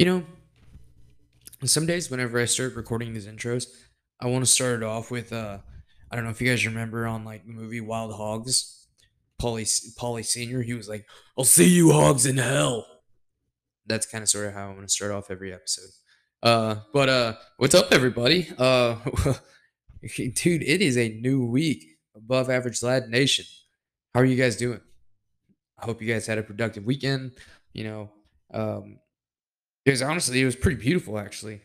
You know, some days whenever I start recording these intros, I want to start it off with, I don't know if you guys remember on, like, the movie Wild Hogs, Paulie Sr., he was like, I'll see you hogs in hell. That's kind of sort of how I want to start off every episode. But what's up, everybody? Dude, it is a new week, Above Average Lad Nation. How are you guys doing? I hope you guys had a productive weekend, you know, because honestly, it was pretty beautiful, actually.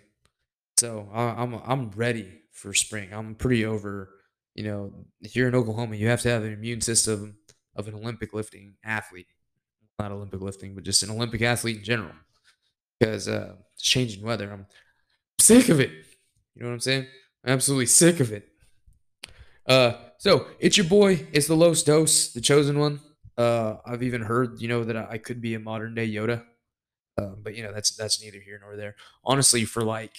So I'm ready for spring. I'm pretty over, you know, here in Oklahoma, you have to have an immune system of an Olympic lifting athlete. Not Olympic lifting, but just an Olympic athlete in general. Because it's changing weather. I'm sick of it. You know what I'm saying? I'm absolutely sick of it. So it's your boy. It's the Los Dos, the chosen one. I've even heard, you know, that I could be a modern day Yoda. But, you know, that's neither here nor there. Honestly, for like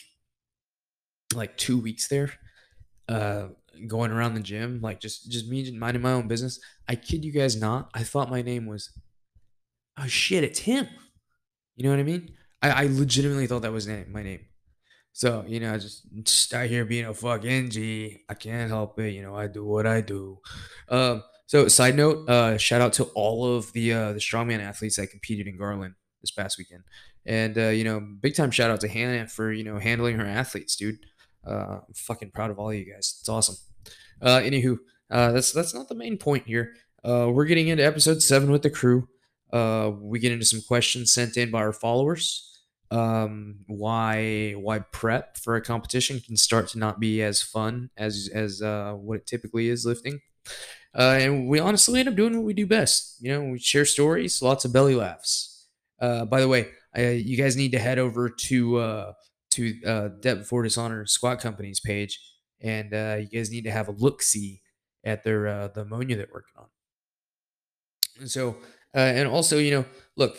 2 weeks there, going around the gym, like just me minding my own business. I kid you guys not. I thought my name was, oh, shit, it's him. You know what I mean? I legitimately thought that was my name. So, you know, just out here being a fucking G. I can't help it. You know, I do what I do. So, side note, shout out to all of the strongman athletes that competed in Garland this past weekend. And, you know, big time shout out to Hannah for, you know, handling her athletes, dude. I'm fucking proud of all of you guys. It's awesome. Anywho, that's not the main point here. We're getting into episode 7 with the crew. We get into some questions sent in by our followers. Why prep for a competition can start to not be as fun as what it typically is lifting. And we honestly end up doing what we do best. You know, we share stories, lots of belly laughs. By the way, you guys need to head over to Depth Before Dishonor Squat Company's page, and you guys need to have a look-see at their the ammonia they're working on. And so, and also, you know, look,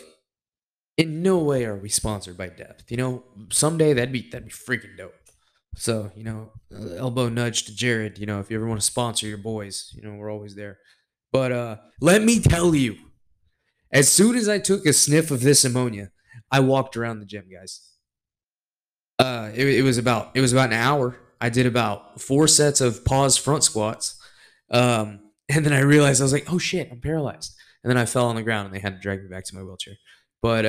in no way are we sponsored by Depth. You know, someday that'd be freaking dope. So, you know, elbow nudge to Jared. You know, if you ever want to sponsor your boys, you know, we're always there. But let me tell you. As soon as I took a sniff of this ammonia, I walked around the gym, guys. It was about an hour. I did about 4 sets of pause front squats, and then I realized I was like, "Oh shit, I'm paralyzed!" And then I fell on the ground, and they had to drag me back to my wheelchair. But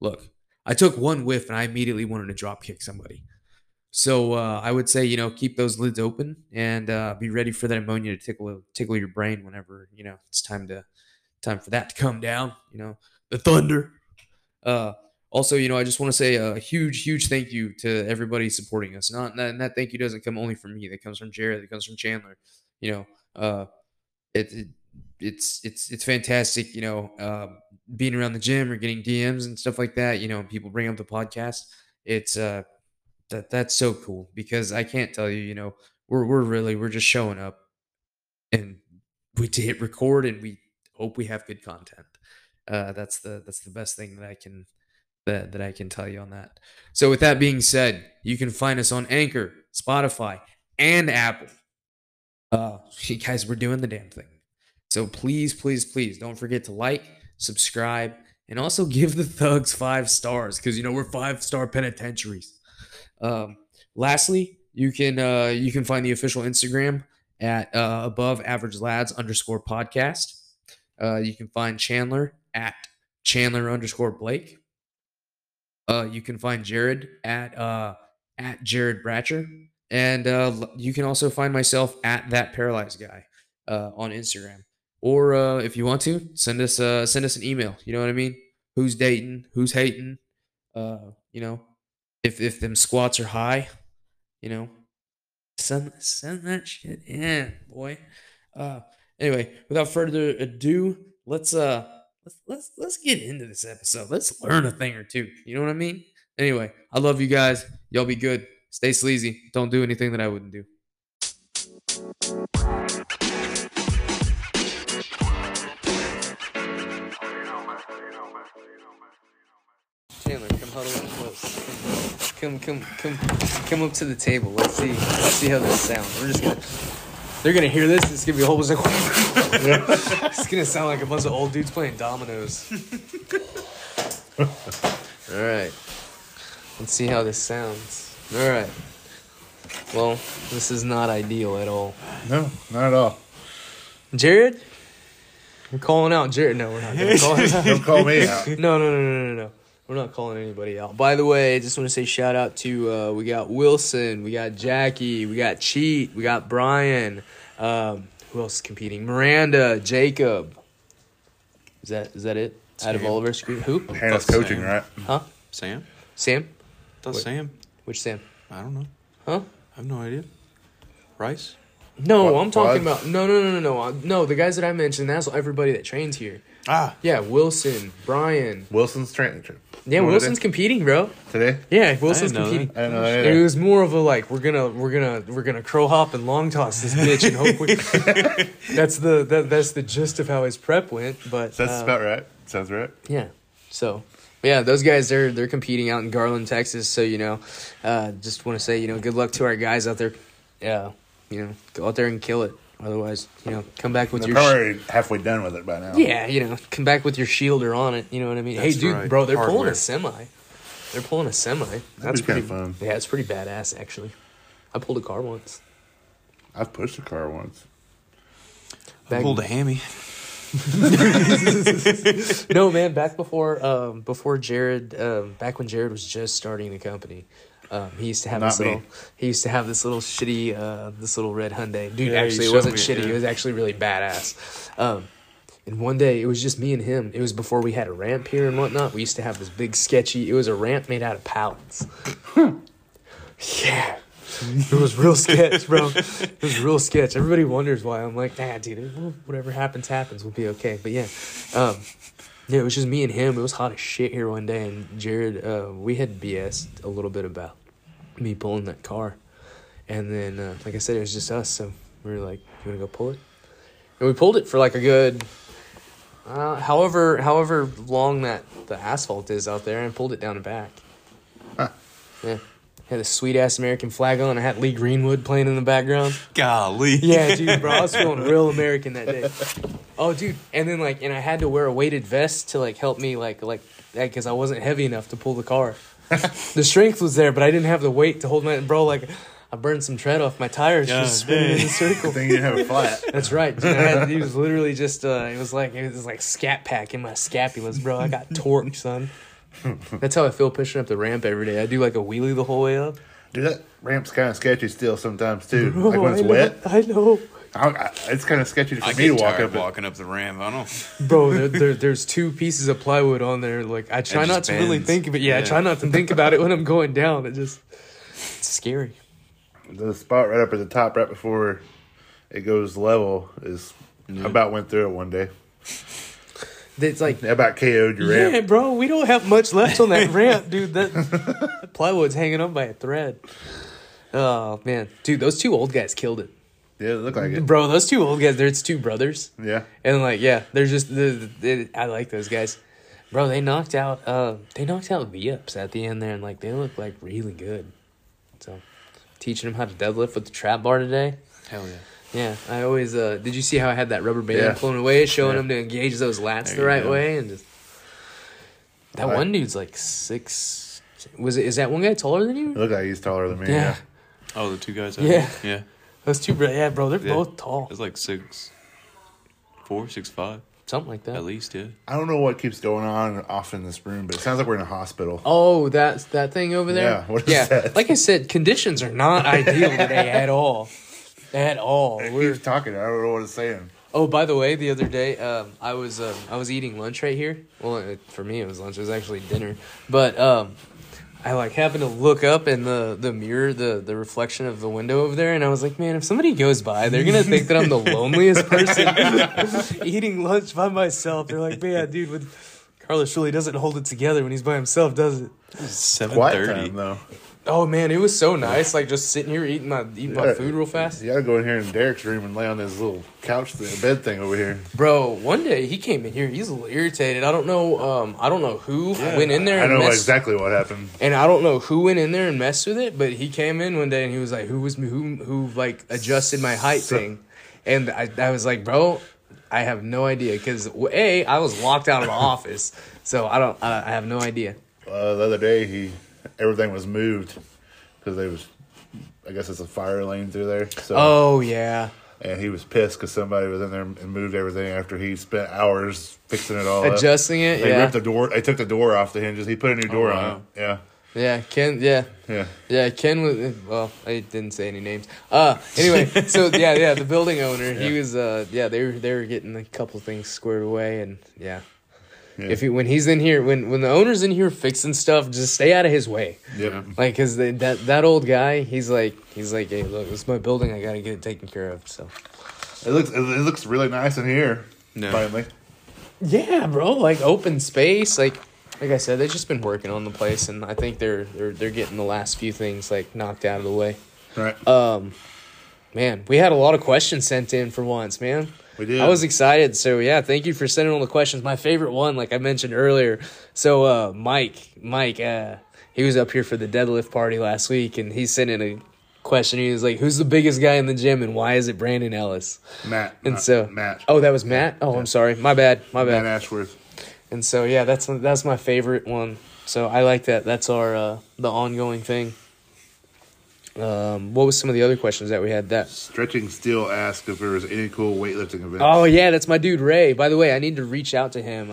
look, I took one whiff, and I immediately wanted to drop kick somebody. So I would say, you know, keep those lids open and be ready for that ammonia to tickle your brain whenever, you know, it's time for that to come down, you know, the thunder. Also, you know, I just want to say a huge thank you to everybody supporting us. And that thank you doesn't come only from me. That comes from Jared. That comes from Chandler. You know, it's fantastic, you know, being around the gym or getting DMs and stuff like that, you know, people bring up the podcast. It's that's so cool because I can't tell you, you know, we're just showing up and we hit record and we hope we have good content. That's the best thing that I can tell you on that. So with that being said, you can find us on Anchor, Spotify, and Apple. You guys, we're doing the damn thing. So please don't forget to like, subscribe, and also give the thugs 5 stars because, you know, we're 5-star penitentiaries. Lastly, you can find the official Instagram at @AboveAverageLads_podcast. You can find Chandler at Chandler_Blake. You can find Jared at Jared Bratcher. And you can also find myself at That Paralyzed Guy on Instagram. Or if you want to, send us an email. You know what I mean? Who's dating? Who's hating? You know, if them squats are high, you know, send that shit in, boy. Anyway, without further ado, let's get into this episode. Let's learn a thing or two. You know what I mean? Anyway, I love you guys. Y'all be good. Stay sleazy. Don't do anything that I wouldn't do. Chandler, come huddle up close. Come up to the table. Let's see how this sounds. We're just gonna. They're going to hear this. It's going to be a whole bunch of... It's going to sound like a bunch of old dudes playing dominoes. All right. Let's see how this sounds. All right. Well, this is not ideal at all. No, not at all. Jared? We're calling out Jared. No, we're not going to call him out. Don't call me out. No. We're not calling anybody out. By the way, I just want to say shout out to, we got Wilson, we got Jackie, we got Cheat, we got Brian. Who else is competing? Miranda, Jacob. Is that it? Sam. Out of all of our screen? Who? Hannah's coaching, Sam. Right? Huh? Sam? Sam? That's Sam. Which Sam? I don't know. Huh? I have no idea. Rice? No, what, I'm talking about... No, the guys that I mentioned, that's everybody that trains here. Ah. Yeah, Wilson, Brian. Wilson's training trip. Yeah, Wilson's competing, bro. Today? Yeah, Wilson's competing. I didn't know that either. It was more of a, like, we're gonna crow hop and long toss this bitch and hope we... that's the gist of how his prep went, but... So that's about right. Sounds right. Yeah. So... Yeah, those guys, they're competing out in Garland, Texas. So, just want to say, good luck to our guys out there. Yeah, go out there and kill it. Otherwise, come back with your... They're probably halfway done with it by now. Yeah, come back with your shielder on it. You know what I mean? That's hey, dude, right. Bro, they're pulling a semi. That's pretty fun. Yeah, it's pretty badass, actually. I pulled a car once. I've pushed a car once. I pulled a hammy. No, man, back before Jared, back when Jared was just starting the company, he used to have this little shitty, this little red Hyundai. Dude, yeah, actually, it wasn't shitty. Yeah. It was actually really badass. And one day, it was just me and him. It was before we had a ramp here and whatnot. We used to have this big sketchy. It was a ramp made out of pallets. Yeah. It was real sketch, bro. Everybody wonders why. I'm like, nah, dude, whatever happens. We'll be okay. But yeah. It was just me and him. It was hot as shit here one day. And Jared, we had BS'd a little bit about me pulling that car. And then, like I said, it was just us. So we were like, you want to go pull it? And we pulled it for like a good, however long that the asphalt is out there, and pulled it down and back. Huh. Yeah. Had a sweet-ass American flag on. I had Lee Greenwood playing in the background. Golly. Yeah, dude, bro. I was feeling real American that day. Oh, dude. And then, and I had to wear a weighted vest to, help me, that because I wasn't heavy enough to pull the car. The strength was there, but I didn't have the weight to hold my... Bro, I burned some tread off my tires just spinning in a circle. Thing you didn't have a flat. That's right. Dude, it was literally just... It was like scat pack in my scapulas, bro. I got torqued, son. That's how I feel pushing up the ramp every day. I do a wheelie the whole way up. Dude, that ramp's kind of sketchy still sometimes too. Bro, when it's wet. I know. It's kind of sketchy for me to walk up. Walking up the ramp, I don't. Bro, there's two pieces of plywood on there. I try not to really think of it. Yeah, I try not to think about it when I'm going down. It's scary. The spot right up at the top, right before it goes level, is about went through it one day. It's about KO'd your ramp. Yeah, bro, we don't have much left on that ramp, dude. That plywood's hanging on by a thread. Oh, man. Dude, those two old guys killed it. Yeah, they look like it. Bro, those two old guys, it's two brothers. Yeah. And, they're just, I like those guys. Bro, they knocked out V-ups at the end there, and, they look, really good. So, teaching them how to deadlift with the trap bar today. Hell yeah. Yeah, I always, did you see how I had that rubber band pulling away, showing them to engage those lats the right way? And just, that one dude's six, is that one guy taller than you? Look, he's taller than me, yeah. Oh, the two guys? Yeah. Those two, bro, they're both tall. It's 6'4", 6'5". Something like that. At least, yeah. I don't know what keeps going on off in this room, but it sounds like we're in a hospital. Oh, that's that thing over there? Yeah, what is that? Like I said, conditions are not ideal today at all. We're talking. I don't know what it's saying. Oh, by the way, the other day, I was eating lunch right here. Well, for me, it was lunch. It was actually dinner. But I happened to look up in the mirror, the reflection of the window over there, and I was like, man, if somebody goes by, they're gonna think that I'm the loneliest person eating lunch by myself. They're like, man, dude, Carlos really doesn't hold it together when he's by himself, does it? 7:30 though. Oh, man, it was so nice, just sitting here eating my food real fast. You gotta go in here in Derek's room and lay on this little couch thing, bed thing over here. Bro, one day he came in here, he's a little irritated. I don't know who went in there and I know exactly what happened. And I don't know who went in there and messed with it, but he came in one day and he was like, who adjusted my height thing? And I was like, bro, I have no idea, because I was locked out of the office, so I have no idea. The other day he... everything was moved because they was, I guess it's a fire lane through there. So, oh, yeah. And he was pissed because somebody was in there and moved everything after he spent hours fixing it all Adjusting it, they ripped the door. They took the door off the hinges. He put a new door on it. Yeah. Yeah, Ken, Ken was, well, I didn't say any names. Anyway, so, the building owner, he was, they were getting a couple things squared away, and, when he's in here, when the owner's in here fixing stuff, just stay out of his way. Yeah. Like, because that old guy, he's like, hey, look, it's my building, I gotta get it taken care of, so. It looks really nice in here, finally. Yeah, bro, like, open space, Like I said, they've just been working on the place, and I think they're getting the last few things like knocked out of the way. Right. Man, we had a lot of questions sent in for once, man. We did. I was excited, so yeah, thank you for sending all the questions. My favorite one, like I mentioned earlier, so Mike, he was up here for the deadlift party last week, and he sent in a question. He was like, "Who's the biggest guy in the gym, and why is it Brandon Ellis?" Matt. Oh, that was Matt. Oh, yeah. I'm sorry, my bad. Matt Ashworth. And so, yeah, that's my favorite one. So I like that. That's our the ongoing thing. What was some of the other questions that we had? That Stretching Steel asked if there was any cool weightlifting events. Oh, yeah, that's my dude, Ray. By the way, I need to reach out to him.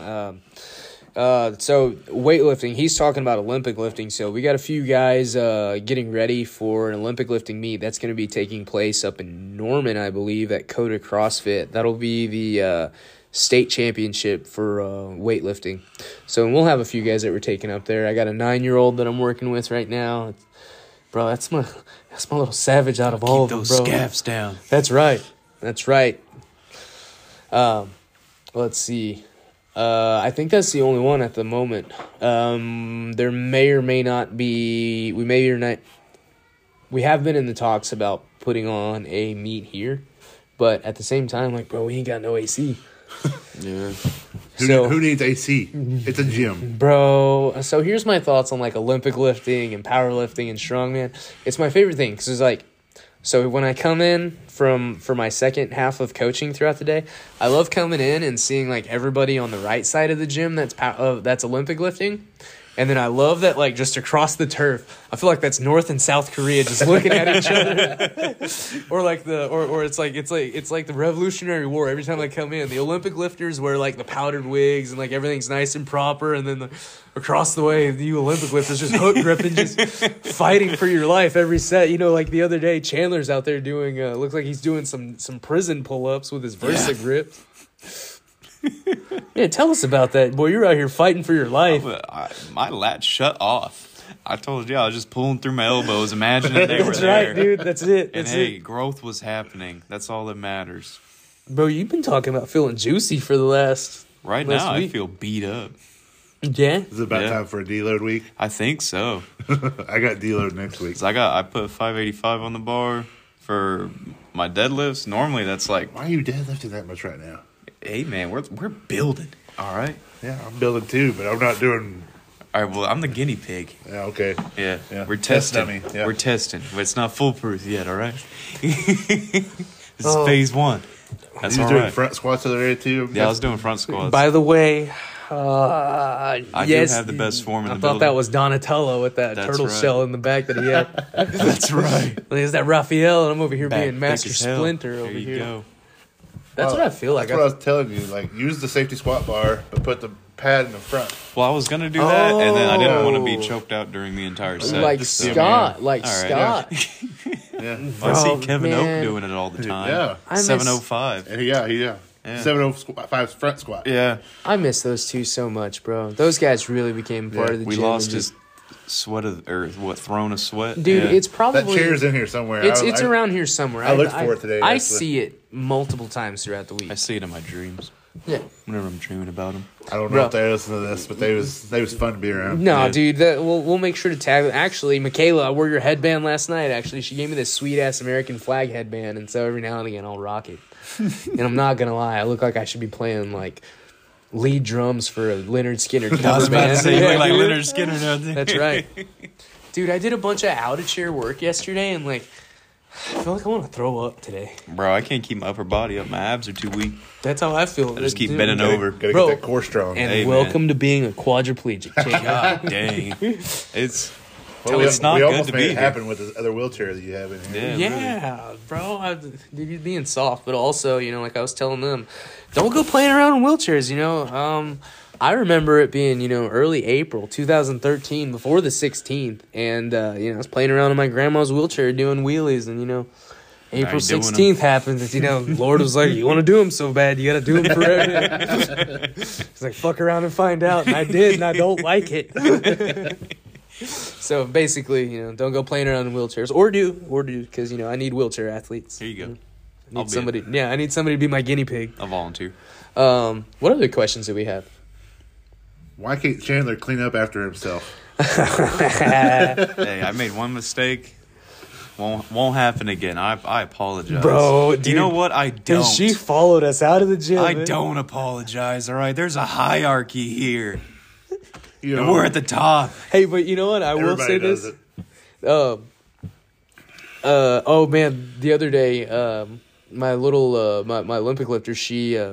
So weightlifting, he's talking about Olympic lifting. So we got a few guys getting ready for an Olympic lifting meet. That's going to be taking place up in Norman, I believe, at Coda CrossFit. That'll be the state championship for weightlifting. So and we'll have a few guys that we're taking up there. I got a 9-year-old that I'm working with right now. Bro, that's my little savage out of all of them, bro. Keep those scabs down. That's right. Let's see. I think that's the only one at the moment. There may or may not be. We may or not. We have been in the talks about putting on a meet here, but at the same time, like, bro, we ain't got no AC. Yeah. Who needs AC? It's a gym, bro. So here's my thoughts on like Olympic lifting and powerlifting and strongman. It's my favorite thing because it's like, so when I come in for my second half of coaching throughout the day, I love coming in and seeing like everybody on the right side of the gym that's Olympic lifting. And then I love that, like, just across the turf, I feel like that's North and South Korea just looking at each other, or like it's like the Revolutionary War. Every time I come in, the Olympic lifters wear like the powdered wigs and like everything's nice and proper, and then across the way, the Olympic lifters just hook gripping, just fighting for your life every set. You know, like the other day, Chandler's out there doing looks like he's doing some prison pull ups with his Versa grip. Yeah, tell us about that, boy. You're out here fighting for your life. My lat shut off. I told you I was just pulling through my elbows, imagining they were right, there. That's right, dude. That's it. That's and hey, it. Growth was happening. That's all that matters. Bro, you've been talking about feeling juicy for the last right last now. Week. I feel beat up. Yeah, is it about time for a deload week? I think so. I got deload next week. So I put 585 on the bar for my deadlifts. Normally, that's like, why are you deadlifting that much right now? Hey, man, we're building, all right? Yeah, I'm building too, but I'm not doing... All right, well, I'm the guinea pig. Yeah, okay. Yeah. We're testing. Yeah. We're testing, but it's not foolproof yet, all right? This is phase one. That's all right. You were doing front squats the other day too? Yeah, I was doing front squats. By the way, I do have the best form in the building. I thought that was Donatello with that turtle shell in the back that he had. That's right. Is that Raphael, and I'm over here being Master Splinter over here. There you go. That's what I feel like. That's what I was telling you. Like, use the safety squat bar, but put the pad in the front. Well, I was going to do that, and then I didn't want to be choked out during the entire set. Like Scott. Yeah. Well, I see Kevin Oak doing it all the time. Yeah. 705. Yeah. 705 front squat. Yeah. I miss those two so much, bro. Those guys really became part of the gym. We lost his sweat of earth, what, throne of sweat, dude. Yeah. It's probably that chair's in here somewhere. It's around here somewhere. I looked for it today. I see it multiple times throughout the week. I see it in my dreams. Yeah, whenever I'm dreaming about them. I don't know if they listen to this, but they was fun to be around. No, dude, we'll make sure to tag. Actually, Michaela, I wore your headband last night. Actually, she gave me this sweet ass American flag headband, and so every now and again I'll rock it. And I'm not gonna lie, I look like I should be playing like lead drums for a Leonard Skinner cover. I was about to say, you look like Leonard Skinner now. That's right. Dude, I did a bunch of out-of-chair work yesterday, and, like, I feel like I want to throw up today. Bro, I can't keep my upper body up. My abs are too weak. That's how I feel. I just keep bending over. Gotta get that core strong. And welcome to being a quadriplegic. God dang. It's Well, we, it's not we good almost to made be it happen here. With this other wheelchair that you have in here. Yeah, really. Bro. You're being soft, but also, you know, like I was telling them, don't go playing around in wheelchairs, you know. I remember it being, you know, early April 2013, before the 16th, and, you know, I was playing around in my grandma's wheelchair doing wheelies, and, you know, April 16th happens, and, you know, Lord was like, you want to do them so bad, you got to do them forever. He's like, fuck around and find out, and I did, and I don't like it. So basically, you know, don't go playing around in wheelchairs, or do, because, you know, I need wheelchair athletes. Here you go. I need somebody to be my guinea pig. I'll volunteer. What other questions do we have? Why can't Chandler clean up after himself? Hey, I made one mistake. Won't happen again. I apologize. Bro, dude, you know what? I don't. She followed us out of the gym. I don't apologize, all right? There's a hierarchy here. You know, and we're at the top. Hey, but you know what? I will say this. Oh, man, the other day, my little my Olympic lifter, she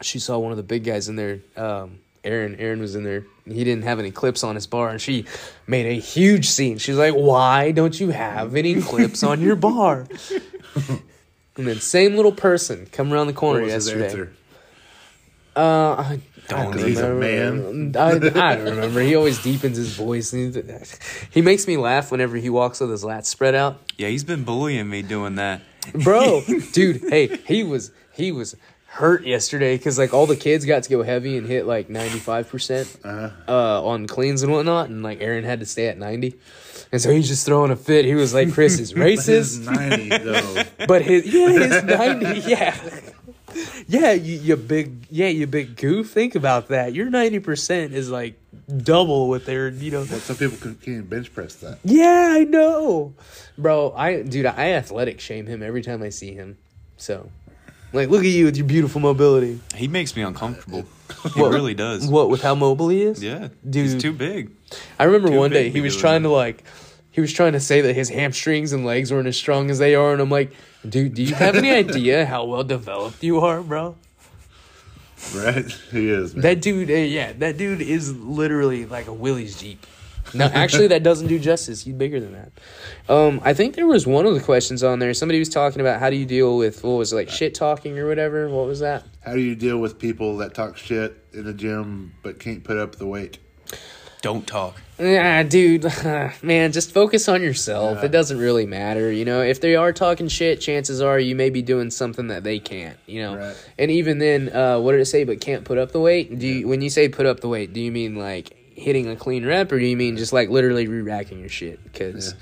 saw one of the big guys in there, Aaron was in there. He didn't have any clips on his bar, and she made a huge scene. She's like, why don't you have any clips on your bar? And then same little person come around the corner yesterday. I don't remember. He's a man. I don't remember. He always deepens his voice. He makes me laugh whenever he walks with his lats spread out. Yeah, he's been bullying me doing that. Bro, dude, hey, he was hurt yesterday because, like, all the kids got to go heavy and hit, like, 95% on cleans and whatnot, and, like, Aaron had to stay at 90. And so he's just throwing a fit. He was like, Chris is racist. But his 90, though. His 90, yeah. Yeah, you big goof. Think about that. Your 90% is, like, double what they're, you know. Well, some people can't bench press that. Yeah, I know. Bro, I athletic shame him every time I see him, so. Like, look at you with your beautiful mobility. He makes me uncomfortable. He really does. What, with how mobile he is? Yeah. Dude. He's too big. I remember one day he was trying to say that his hamstrings and legs weren't as strong as they are, and I'm like, dude, do you have any idea how well developed you are, bro? Right? He is, man. That dude, that dude is literally like a Willie's Jeep. No, actually, that doesn't do justice. He's bigger than that. I think there was one of the questions on there. Somebody was talking about how do you deal with, what was it, like shit talking or whatever? What was that? How do you deal with people that talk shit in the gym but can't put up the weight? Don't talk. Yeah, dude. Man, just focus on yourself. Yeah. It doesn't really matter. You know, if they are talking shit, chances are you may be doing something that they can't, you know. Right. And even then, what did it say, but can't put up the weight? When you say put up the weight, do you mean like hitting a clean rep, or do you mean just like literally re-racking your shit? Because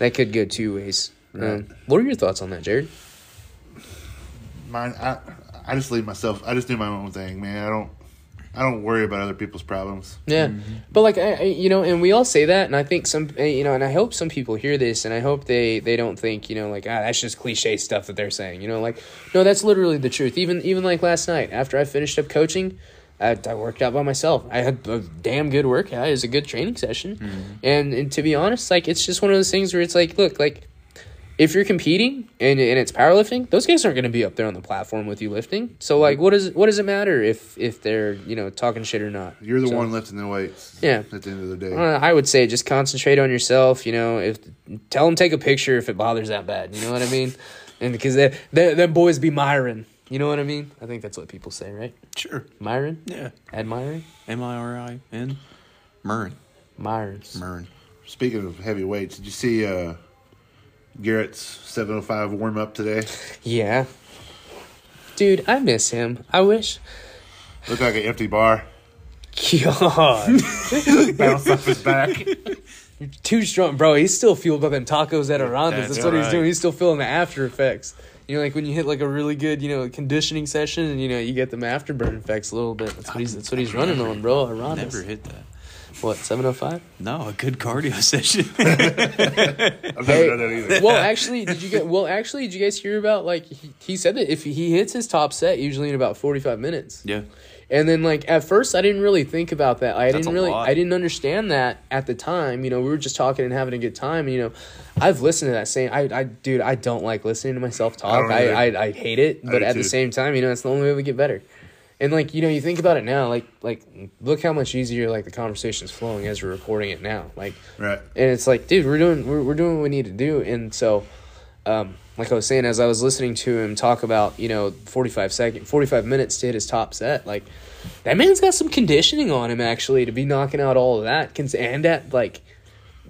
that could go two ways. Right. What are your thoughts on that, Jared? Mine, I just leave myself. I just do my own thing, man. I don't worry about other people's problems. Yeah, mm-hmm. But like you know, and we all say that, and I think some, you know, and I hope some people hear this, and I hope they don't think, you know, like that's just cliche stuff that they're saying. You know, like no, that's literally the truth. Even like last night after I finished up coaching. I worked out by myself. I had a damn good workout. It was a good training session. Mm-hmm. And to be honest, like, it's just one of those things where it's like, look, like, if you're competing and it's powerlifting, those guys aren't going to be up there on the platform with you lifting. So, like, what does it matter if they're, you know, talking shit or not? You're the one lifting the weights. Yeah. At the end of the day. I would say just concentrate on yourself, you know. Tell them take a picture if it bothers that bad. You know what I mean? And because them boys be miring. You know what I mean? I think that's what people say, right? Sure. Myron? Yeah. Admiring? M-I-R-I-N? Myron. Myron. Speaking of heavy weights, did you see Garrett's 705 warm-up today? Yeah. Dude, I miss him. I wish. Looked like an empty bar. God. Bounced off his back. You're too strong. Bro, he's still fueled by them tacos at Aranda's. That's what he's doing. He's still feeling the after effects. You know, like when you hit like a really good, you know, conditioning session, and you know you get them afterburn effects a little bit. That's what he's running on, bro. Aranda's. Never hit that. What 705? No, a good cardio session. I've never done that either. Well, actually, did you guys hear about like he said that if he hits his top set, usually in about 45 minutes. Yeah. And then, like, at first, I didn't really think about that. I didn't understand that at the time. You know, we were just talking and having a good time. And, you know, I've listened to that saying, dude, I don't like listening to myself talk. I hate it. But at the same time, you know, that's the only way we get better. And, like, you know, you think about it now, like look how much easier, like, the conversation's flowing as we're recording it now. Like, right. And it's like, dude, we're doing what we need to do. And so, like I was saying, as I was listening to him talk about, you know, 45 minutes to hit his top set, like, that man's got some conditioning on him, actually, to be knocking out all of that. And at, like,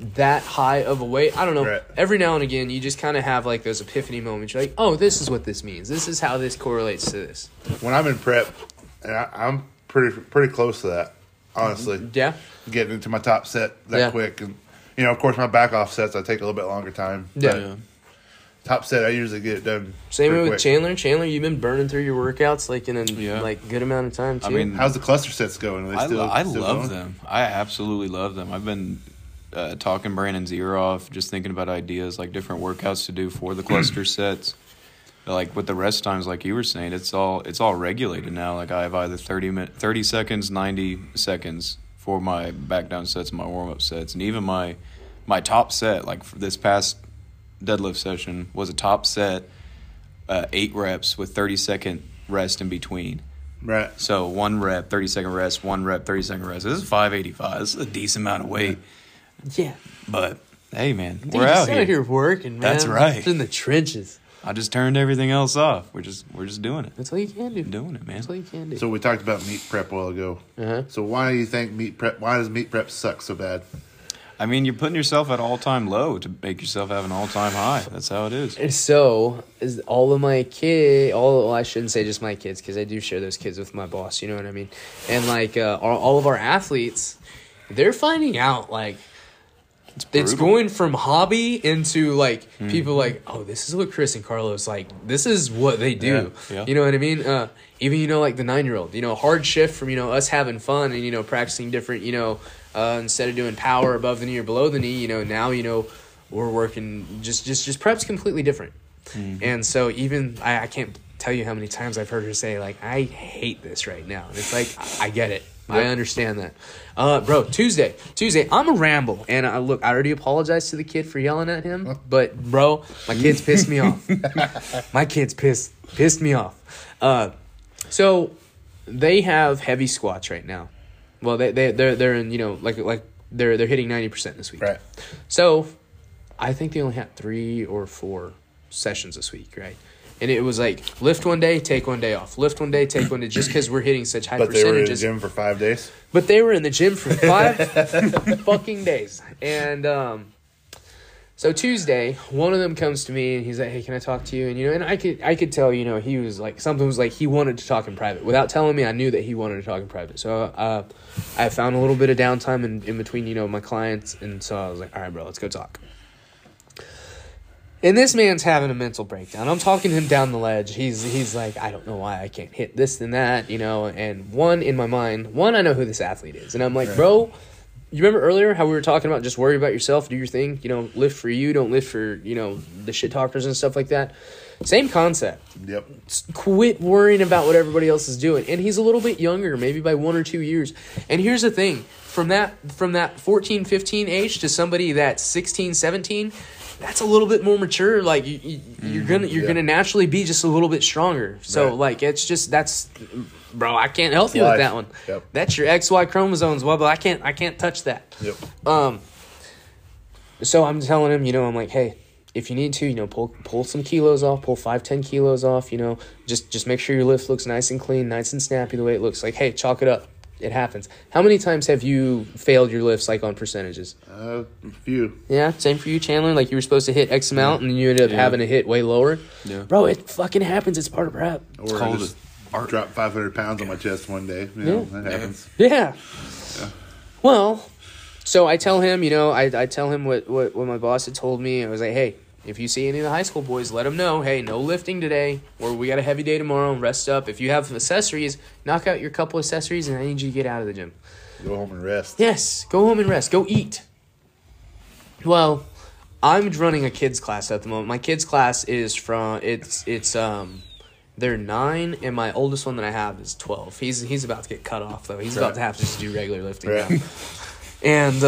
that high of a weight. I don't know. Right. Every now and again, you just kind of have, like, those epiphany moments. You're like, oh, this is what this means. This is how this correlates to this. When I'm in prep... And I'm pretty close to that, honestly. Yeah. Getting into my top set that quick. And, you know, of course, my back off sets, I take a little bit longer time. Yeah. Top set, I usually get it done. Same way with Chandler. Chandler, you've been burning through your workouts, like, in a good amount of time, too. I mean, how's the cluster sets going? Are they still love going? Them. I absolutely love them. I've been talking Brandon's ear off, just thinking about ideas, like different workouts to do for the cluster sets. Like with the rest times, like you were saying, it's all regulated now. Like I have either 30 seconds, 90 seconds for my back down sets, and my warm up sets, and even my top set. Like for this past deadlift session was a top set, 8 reps with 30-second rest in between. Right. So 1 rep, 30-second rest, 1 rep, 30-second rest. This is 585. This is a decent amount of weight. Yeah. But hey, man, dude, we're out here working. Man. That's right. It's in the trenches. I just turned everything else off. We're just doing it. That's all you can do. Doing it, man. That's all you can do. So we talked about meat prep a while ago. Uh-huh. So why does meat prep suck so bad? I mean, you're putting yourself at all-time low to make yourself have an all-time high. That's how it is. And so is all of my kids, I shouldn't say just my kids, because I do share those kids with my boss, you know what I mean? And, like, all of our athletes, they're finding out, like, it's going from hobby into, like, people like, oh, this is what Chris and Carlos, like, this is what they do. Yeah, yeah. You know what I mean? Even, you know, like the 9-year-old, you know, hard shift from, you know, us having fun and, you know, practicing different, you know, instead of doing power above the knee or below the knee, you know, now, you know, we're working just prep's completely different. Mm-hmm. And so even I can't tell you how many times I've heard her say, like, I hate this right now. And it's like, I get it. I understand that. Bro, Tuesday, I'm a ramble. And I already apologized to the kid for yelling at him. But, bro, my kids pissed me off. My kids pissed me off. So they have heavy squats right now. Well, they're in, you know, like they're hitting 90% this week. Right. So I think they only had 3 or 4 sessions this week, right? And it was like, lift one day, take one day off. Lift one day, take one day, just because we're hitting such high percentages. But they were in the gym for 5 fucking days. And so Tuesday, one of them comes to me, and he's like, hey, can I talk to you? And, you know, and I could tell, you know, he was like, something was like, he wanted to talk in private. Without telling me, I knew that he wanted to talk in private. So I found a little bit of downtime in between, you know, my clients. And so I was like, all right, bro, let's go talk. And this man's having a mental breakdown. I'm talking him down the ledge. He's like, I don't know why I can't hit this and that, you know. And in my mind, I know who this athlete is. And I'm like, right. Bro, you remember earlier how we were talking about just worry about yourself, do your thing, you know, lift for you, don't lift for, you know, the shit talkers and stuff like that. Same concept. Yep. Quit worrying about what everybody else is doing. And he's a little bit younger, maybe by 1 or 2 years. And here's the thing. From that 14, 15 age to somebody that's 16, 17, that's a little bit more mature. Like you're gonna naturally be just a little bit stronger. So right. Like it's just bro, I can't help you with that one. Yep. That's your XY chromosomes, blah blah. I can't touch that. Yep. So I'm telling him, you know, I'm like, hey, if you need to, you know, pull some kilos off, pull 5-10 kilos off. You know, just make sure your lift looks nice and clean, nice and snappy the way it looks. Like, hey, chalk it up. It happens. How many times have you failed your lifts, like, on percentages? A few. Yeah, same for you, Chandler. Like, you were supposed to hit X amount, and you ended up having to hit way lower. Yeah. Bro, it fucking happens. It's part of prep. Or I just dropped 500 pounds on my chest one day. You know, that happens. Yeah. Well, so I tell him, you know, I tell him what my boss had told me. I was like, hey, if you see any of the high school boys, let them know, hey, no lifting today, or we got a heavy day tomorrow, rest up. If you have accessories, knock out your couple accessories, and I need you to get out of the gym. Go home and rest. Yes, go home and rest. Go eat. Well, I'm running a kids class at the moment. My kids class is from they're 9, and my oldest one that I have is 12. He's about to get cut off though. He's about to have to just do regular lifting now. And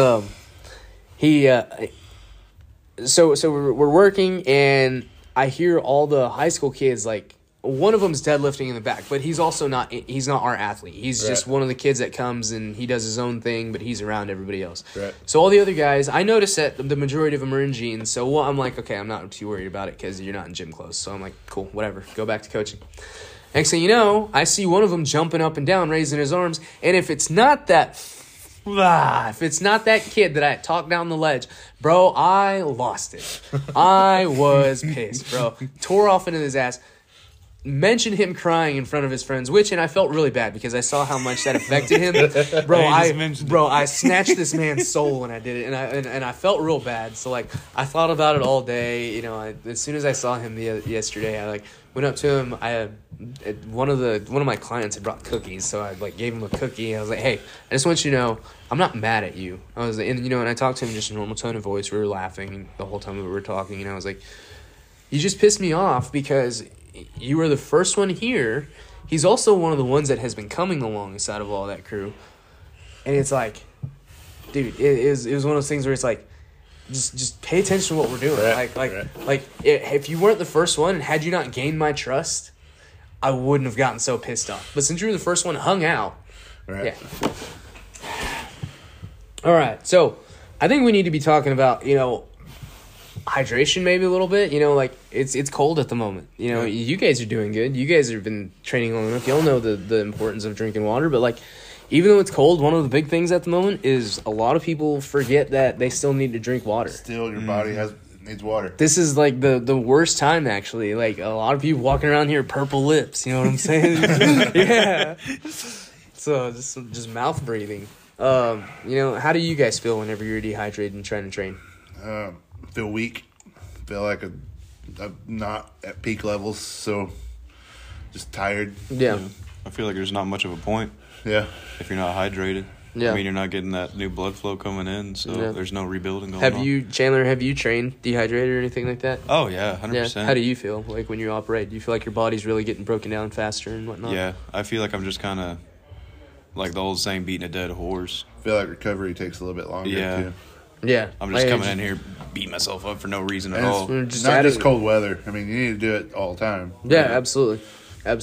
So we're working, and I hear all the high school kids, like, one of them's deadlifting in the back, but he's also not, he's not our athlete. He's right. just one of the kids that comes and he does his own thing, but he's around everybody else. Right. So all the other guys, I noticed that the majority of them are in jeans. So well, I'm like, okay, I'm not too worried about it because you're not in gym clothes. So I'm like, cool, whatever, go back to coaching. Next thing you know, I see one of them jumping up and down, raising his arms. And if it's not that, if it's not that kid that I talked down the ledge, bro, I lost it. I was pissed, bro. Tore off into his ass. Mentioned him crying in front of his friends, which, and I felt really bad because I saw how much that affected him. I snatched this man's soul when I did it, and I felt real bad. So like I thought about it all day. You know, as soon as I saw him yesterday, I like went up to him. One of my clients had brought cookies, so I like gave him a cookie. And I was like, hey, I just want you to know, I'm not mad at you. I was, and you know, and I talked to him just in a normal tone of voice. We were laughing the whole time we were talking, and I was like, you just pissed me off because you were the first one here. He's also one of the ones that has been coming alongside of all that crew. And it's like, dude, it was one of those things where it's like, just pay attention to what we're doing. If you weren't the first one and had you not gained my trust, I wouldn't have gotten so pissed off. But since you were the first one, hung out. Right. Yeah. All right. So I think we need to be talking about, you know, hydration maybe a little bit. You know, like it's cold at the moment. You know, you guys are doing good. You guys have been training long enough. Y'all know the importance of drinking water. But like, even though it's cold, one of the big things at the moment is a lot of people forget that they still need to drink water. Still, your body needs water. This is like the worst time, actually. Like a lot of people walking around here, purple lips. You know what I'm saying? Yeah. So just mouth breathing. You know, how do you guys feel whenever you're dehydrated and trying to train? Feel weak, feel like I'm not at peak levels, so just tired. Yeah. I feel like there's not much of a point. Yeah. If you're not hydrated. Yeah. I mean, you're not getting that new blood flow coming in, so there's no rebuilding going on. Chandler, have you trained dehydrated or anything like that? Oh, yeah, 100%. Yeah. How do you feel like when you operate? Do you feel like your body's really getting broken down faster and whatnot? Yeah, I feel like I'm just kind of like the old saying, beating a dead horse. I feel like recovery takes a little bit longer, too. Yeah, I'm just coming in here, beating myself up for no reason at all. Not just cold weather. I mean, you need to do it all the time. Yeah, absolutely. I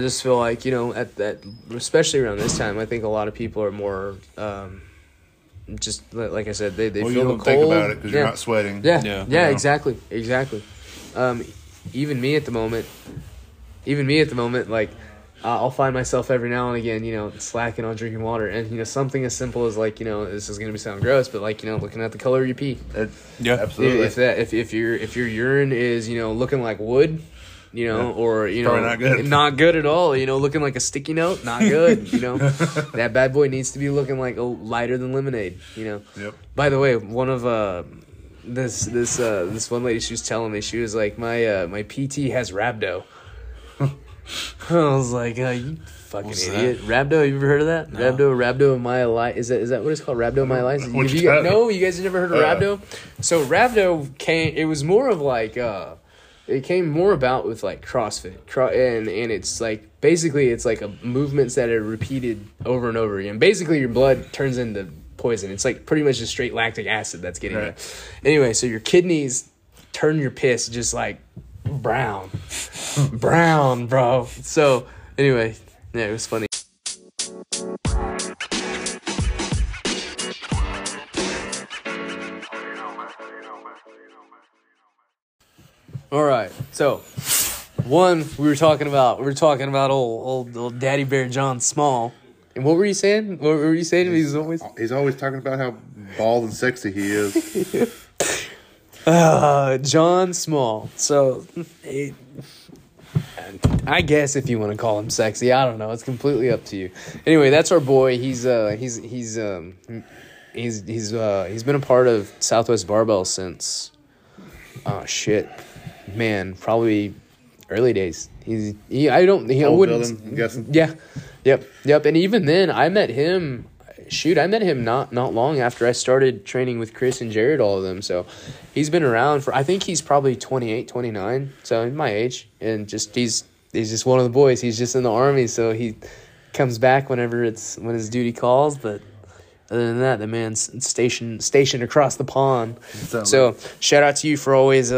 just feel like, you know, at that, especially around this time, I think a lot of people are more, just like I said, they feel the cold. Well, you don't think about it because you're not sweating. Yeah, exactly. Even me at the moment, like, I'll find myself every now and again, you know, slacking on drinking water. And, you know, something as simple as, like, you know, this is going to sound gross, but, like, you know, looking at the color of your pee. Yeah, absolutely. If your urine is, you know, looking like wood, you know, or, you know, not good at all, you know, looking like a sticky note, not good, you know. That bad boy needs to be looking like lighter than lemonade, you know. Yep. By the way, one of this one lady, she was telling me, she was like, my PT has Rhabdo. I was like, you fucking idiot. That? Rhabdo, you ever heard of that? No. Rhabdo myelitis. Is that what it's called? Rhabdo myelitis? You guys have never heard of Rhabdo? So Rhabdo came more about with like CrossFit. And it's like, basically it's like a movements that are repeated over and over again. Basically your blood turns into poison. It's like pretty much just straight lactic acid that's getting there. Anyway, so your kidneys turn your piss just like brown, bro. So anyway, it was funny. All right, so one, we were talking about old Daddy Bear John Small. And what were you saying? He's always talking about how bald and sexy he is. John Small. So, I guess if you want to call him sexy, I don't know. It's completely up to you. Anyway, that's our boy. He's been a part of Southwest Barbell since probably early days. I'm guessing. Yeah. Yep. And even then, I met him not long after I started training with Chris and Jared, all of them. So he's been around for, I think he's probably 28, 29, so my age. And just he's just one of the boys. He's just in the Army, so he comes back when his duty calls. But other than that, the man's stationed across the pond. So shout out to you for always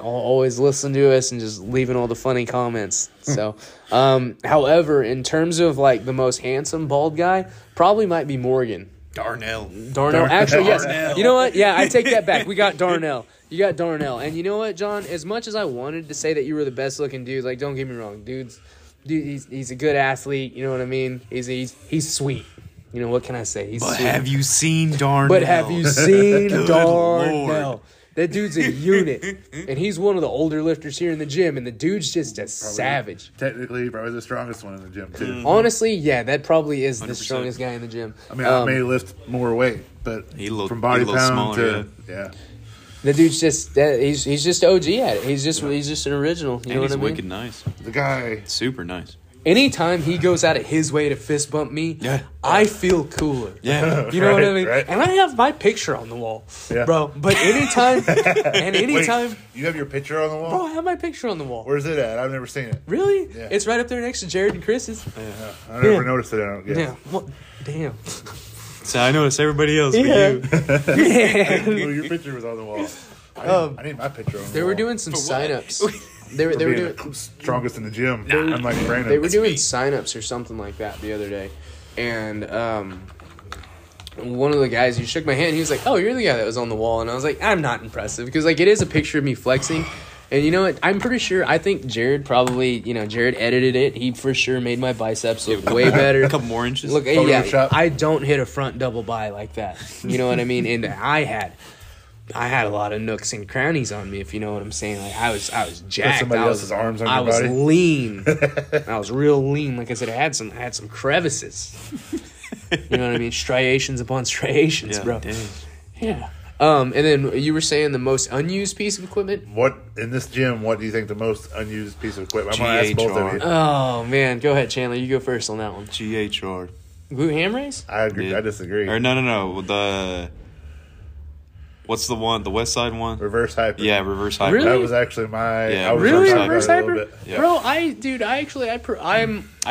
always listen to us and just leaving all the funny comments. So, however, in terms of like the most handsome bald guy, probably might be Morgan. Darnell. Actually, yes. Darnell. You know what? Yeah, I take that back. We got Darnell. You got Darnell. And you know what, John? As much as I wanted to say that you were the best looking dude, like, don't get me wrong, dude, he's a good athlete. You know what I mean? He's sweet. You know, what can I say? He's sweet. But have you seen Darnell? Lord. That dude's a unit, and he's one of the older lifters here in the gym, and the dude's just a savage. Technically, he probably the strongest one in the gym, too. Mm-hmm. Honestly, yeah, that probably is 100%. The strongest guy in the gym. I mean, I may lift more weight, but from body pound smaller, to... Yeah. The dude's just... He's just OG at it. He's just an original. You know what I mean? Wicked nice. The guy... Super nice. Anytime he goes out of his way to fist bump me, I feel cooler. Yeah. You know what I mean? Right. And I have my picture on the wall, bro. But anytime. Wait, you have your picture on the wall? Bro, I have my picture on the wall. Where's it at? I've never seen it. Really? Yeah. It's right up there next to Jared and Chris's. Yeah. I never noticed it. I don't get it. Well, damn. So I noticed everybody else but you. Well, your picture was on the wall. I need my picture on the wall. They were doing some sign-ups. They were doing the strongest in the gym. I'm like Brandon. They were doing signups or something like that the other day, and one of the guys, he shook my hand. He was like, "Oh, you're the guy that was on the wall," and I was like, "I'm not impressive because like it is a picture of me flexing." And you know what? I'm pretty sure. I think Jared probably, Jared edited it. He for sure made my biceps look way better. A couple more inches. Look, yeah, I don't hit a front double by like that. You know what I mean? And I had a lot of nooks and crannies on me, if you know what I'm saying. Like I was jacked. Somebody else's arms on your body. I was lean. I was real lean. Like I said, I had some crevices. You know what I mean? Striations upon striations, bro. Dang. Yeah. And then you were saying the most unused piece of equipment? What in this gym? What do you think the most unused piece of equipment? I'm gonna ask both of you. Oh man, go ahead, Chandler. You go first on that one. GHR. Glute ham raise? I agree. Yeah. I disagree. Or no. What's the one? The West Side one? Reverse hyper. Yeah, reverse hyper. Really? That was actually my... Yeah, really? Reverse hyper? Yeah. Bro, I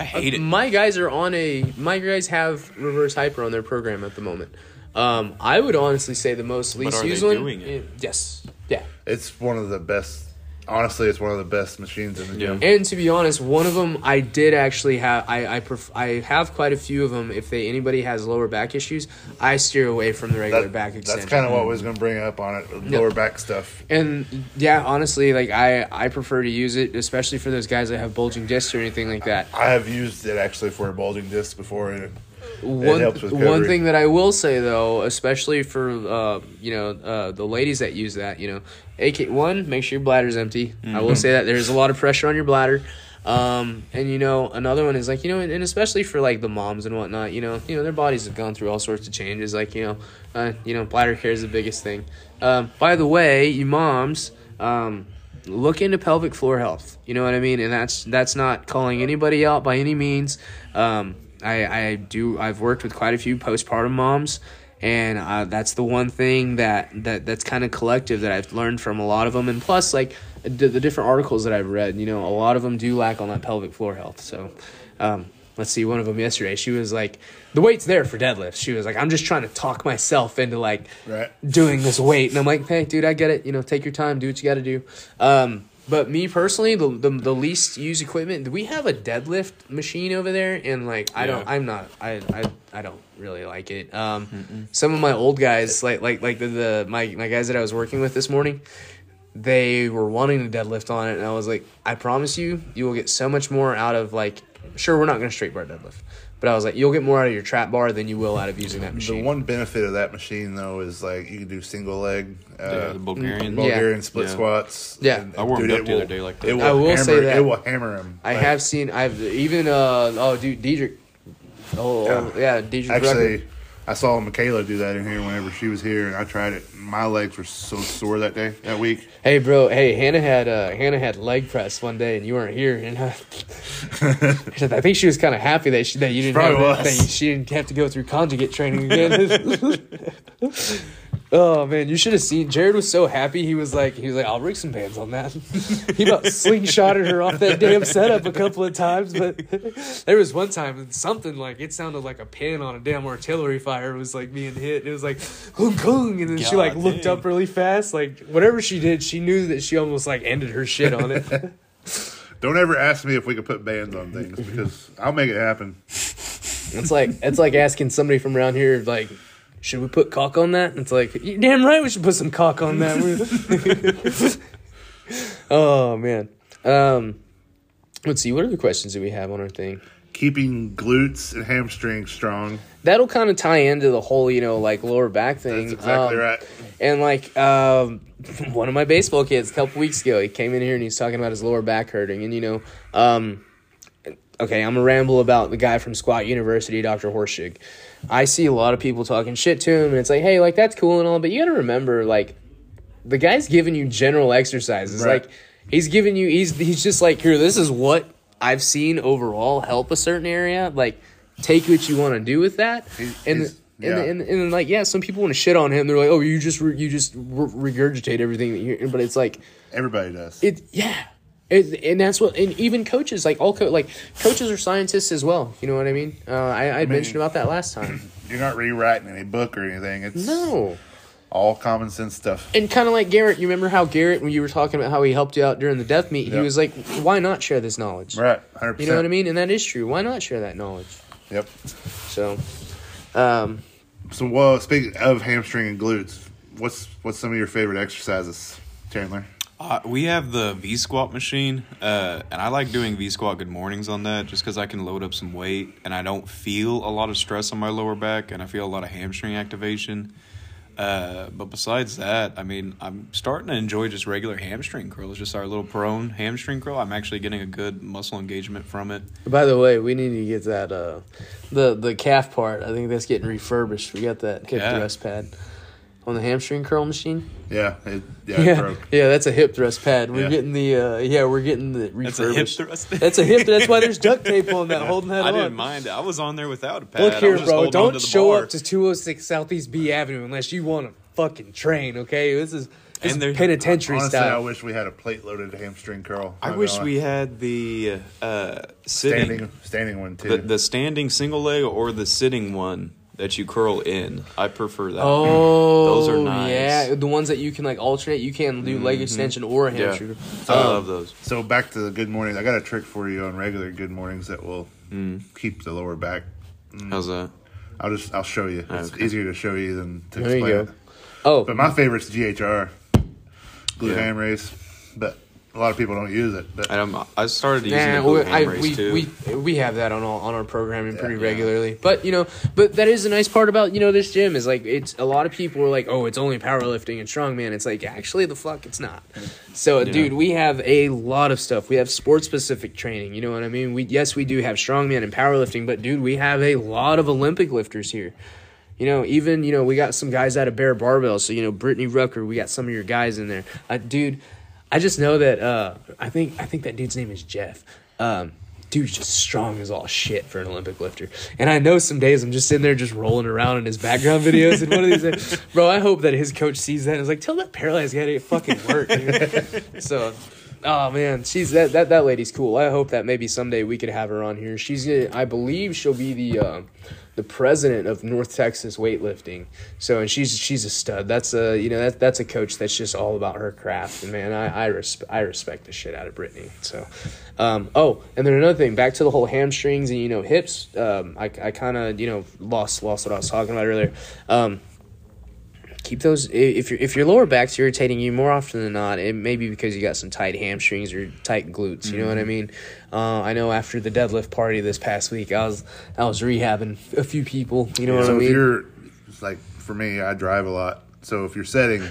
hate it. My guys have reverse hyper on their program at the moment. I would honestly say the most least used one. But are they doing it? Yes. Yeah. It's one of the best... Honestly, it's one of the best machines in the gym. And to be honest, one of them I did actually have. I have quite a few of them. If anybody has lower back issues, I steer away from the regular back extension. That's kind of what I was going to bring up on it, lower back stuff. And yeah, honestly, like I prefer to use it, especially for those guys that have bulging discs or anything like that. I have used it actually for a bulging disc before. It helps with one thing that I will say though, especially for the ladies that use that, AK1, make sure your bladder's empty. Mm-hmm. I will say that there's a lot of pressure on your bladder, and another one is like and especially for like the moms and whatnot, their bodies have gone through all sorts of changes, like bladder care is the biggest thing. By the way, you moms, look into pelvic floor health. You know what I mean? And that's not calling anybody out by any means. I've worked with quite a few postpartum moms, and that's the one thing that's kind of collective that I've learned from a lot of them. And plus, like, the different articles that I've read, a lot of them do lack on that pelvic floor health. So, let's see, one of them yesterday, she was like, the weight's there for deadlifts. She was like, I'm just trying to talk myself into, like, doing this weight. And I'm like, hey, dude, I get it. Take your time. Do what you got to do. But me personally, the least used equipment. We have a deadlift machine over there, and like I don't really like it. Some of my old guys, like the my guys that I was working with this morning, they were wanting to deadlift on it, and I was like, I promise you will get so much more out of like. Sure, we're not going to straight bar deadlift, but I was like, you'll get more out of your trap bar than you will out of using that machine. The one benefit of that machine, though, is like you can do single leg, the Bulgarian split squats. Yeah, and I warmed up the other day like that. It will hammer him. Diedrich. Diedrich. Actually, I saw Michaela do that in here whenever she was here, and I tried it. My legs were so sore that week. Hey, bro. Hey, Hannah had leg press one day, and you weren't here. And I think she was kind of happy that you didn't have that thing. She didn't have to go through conjugate training again. Oh man, you should have seen. Jared was so happy. He was like, I'll rig some bands on that. He about slingshotted her off that damn setup a couple of times. But there was one time and something like it sounded like a pin on a damn artillery fire was like being hit. And it was like, hung, hung. And then God, she like looked up really fast. Like whatever she did, she knew that she almost like ended her shit on it. Don't ever ask me if we could put bands on things because I'll make it happen. It's like asking somebody from around here like, should we put caulk on that? And it's like, you're damn right we should put some caulk on that. Oh, man. Let's see. What are the questions that we have on our thing? Keeping glutes and hamstrings strong. That'll kind of tie into the whole, lower back thing. That's exactly right. And, one of my baseball kids a couple weeks ago, he came in here and he's talking about his lower back hurting. And, okay, I'm going to ramble about the guy from Squat University, Dr. Horschig. I see a lot of people talking shit to him, and it's like, hey, like, that's cool and all, but you got to remember, like, the guy's giving you general exercises. Right. Like, he's giving you – he's just like, here, this is what I've seen overall help a certain area. Like, take what you want to do with that. Some people want to shit on him. They're like, oh, you just regurgitate everything that you – but it's like – everybody does. And that's what, and even coaches, like coaches are scientists as well. You know what I mean? I mentioned about that last time. You're not rewriting any book or anything. It's all common sense stuff. And kind of like Garrett, you remember how Garrett, when you were talking about how he helped you out during the death meet, He was like, why not share this knowledge? Right, 100%. You know what I mean? And that is true. Why not share that knowledge? Yep. So, speaking of hamstring and glutes, what's some of your favorite exercises, Chandler? We have the V-squat machine, and I like doing V-squat good mornings on that just because I can load up some weight, and I don't feel a lot of stress on my lower back, and I feel a lot of hamstring activation. But besides that, I mean, I'm starting to enjoy just regular hamstring curls, just our little prone hamstring curl. I'm actually getting a good muscle engagement from it. By the way, we need to get that the calf part. I think that's getting refurbished. We got that hip thrust pad. On the hamstring curl machine? Yeah. It broke. Yeah, that's a hip thrust pad. We're getting the refurbished. That's a hip thrust. That's why there's duct tape on that, holding that on. I didn't mind it. I was on there without a pad. Look here, bro. Don't show up to 206 Southeast B Avenue unless you want to fucking train, okay? This is penitentiary style. I wish we had a plate-loaded hamstring curl. I wish we had the standing one, too. The standing single leg or the sitting one. That you curl in. I prefer that. Oh, those are nice. Yeah, the ones that you can like alternate. You can do leg extension or a hamstring. Yeah. So, I love those. So back to the good mornings. I got a trick for you on regular good mornings that will keep the lower back. How's that? I'll show you. It's easier to show you than to explain. There you go. Oh, but my favorite's GHR, glute ham raise, but. A lot of people don't use it. But. I started using it too. We have that on our programming pretty regularly. But, but that is the nice part about, this gym is like it's a lot of people are like, oh, it's only powerlifting and strongman. It's like, actually, the fuck, it's not. So, dude, we have a lot of stuff. We have sport-specific training. You know what I mean? We do have strongman and powerlifting. But, dude, we have a lot of Olympic lifters here. Even we got some guys out of Bear Barbell. So, Brittany Rucker, we got some of your guys in there. Dude. I just know that I think that dude's name is Jeff. Dude's just strong as all shit for an Olympic lifter. And I know some days I'm just sitting there just rolling around in his background videos. And one of these days, bro, I hope that his coach sees that and is like, tell that paralyzed guy to fucking work. Dude. So, oh, man, she's that lady's cool. I hope that maybe someday we could have her on here. I believe she'll be the president of North Texas weightlifting. So, and she's a stud. That's that's a coach that's just all about her craft. And man, I respect the shit out of Brittany. So, and then another thing, back to the whole hamstrings and hips. I kind of lost what I was talking about earlier. Keep those if your lower back's irritating you more often than not, it may be because you got some tight hamstrings or tight glutes. You know what I mean? I know after the deadlift party this past week, I was rehabbing a few people. You know what I mean? So if you're like for me, I drive a lot. So if you're setting,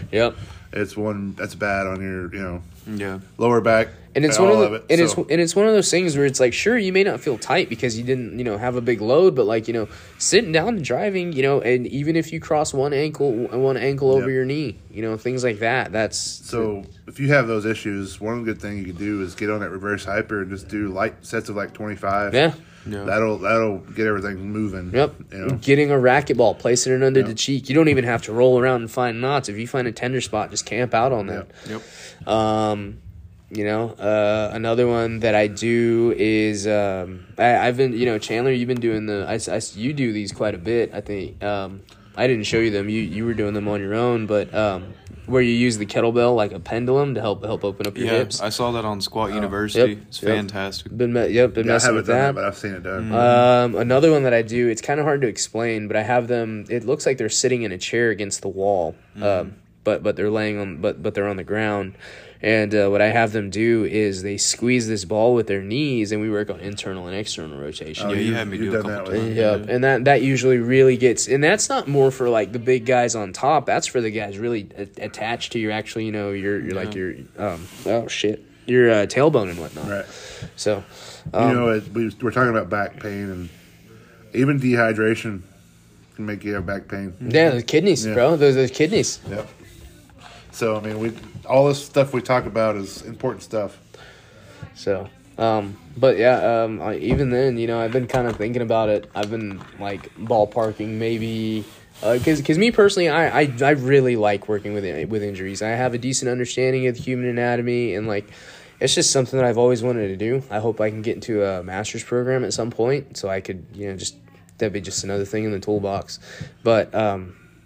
it's one that's bad on your lower back. And it's one of the, it's one of those things where it's like, sure, you may not feel tight because you didn't, you know, have a big load, but like, you know, sitting down and driving, you know, and even if you cross one ankle over your knee, you know, things like that. That's so if you have those issues, one good thing you can do is get on that reverse hyper and just do light sets of like 25. Yeah. No. That'll get everything moving. Yep. You know? Getting a racquetball, placing it under the cheek. You don't even have to roll around and find knots. If you find a tender spot, just camp out on that. Yep. You know, another one that I do is I've been, you know, Chandler, you've been doing you do these quite a bit, I think. I didn't show you them. You were doing them on your own, but where you use the kettlebell like a pendulum to help open up your hips. I saw that on Squat University. Yep, it's fantastic. Been messing with that, but I've seen it done. Another one that I do, it's kind of hard to explain, but I have them. It looks like they're sitting in a chair against the wall, but they're laying on, but they're on the ground. And what I have them do is they squeeze this ball with their knees, and we work on internal and external rotation. Oh, yeah, you had me do a couple times. Yep, and that usually really gets – and that's not more for, like, the big guys on top. That's for the guys really attached to your actual, you know, your tailbone and whatnot. Right. So, you know, we're talking about back pain, and even dehydration can make you have back pain. Yeah, the kidneys, bro. Those kidneys. Yep. So, I mean, all this stuff we talk about is important stuff. So, even then, you know, I've been kind of thinking about it. I've been, like, ballparking maybe because me personally, I really like working with injuries. I have a decent understanding of the human anatomy, and, like, it's just something that I've always wanted to do. I hope I can get into a master's program at some point so I could, you know, just – that'd be just another thing in the toolbox. But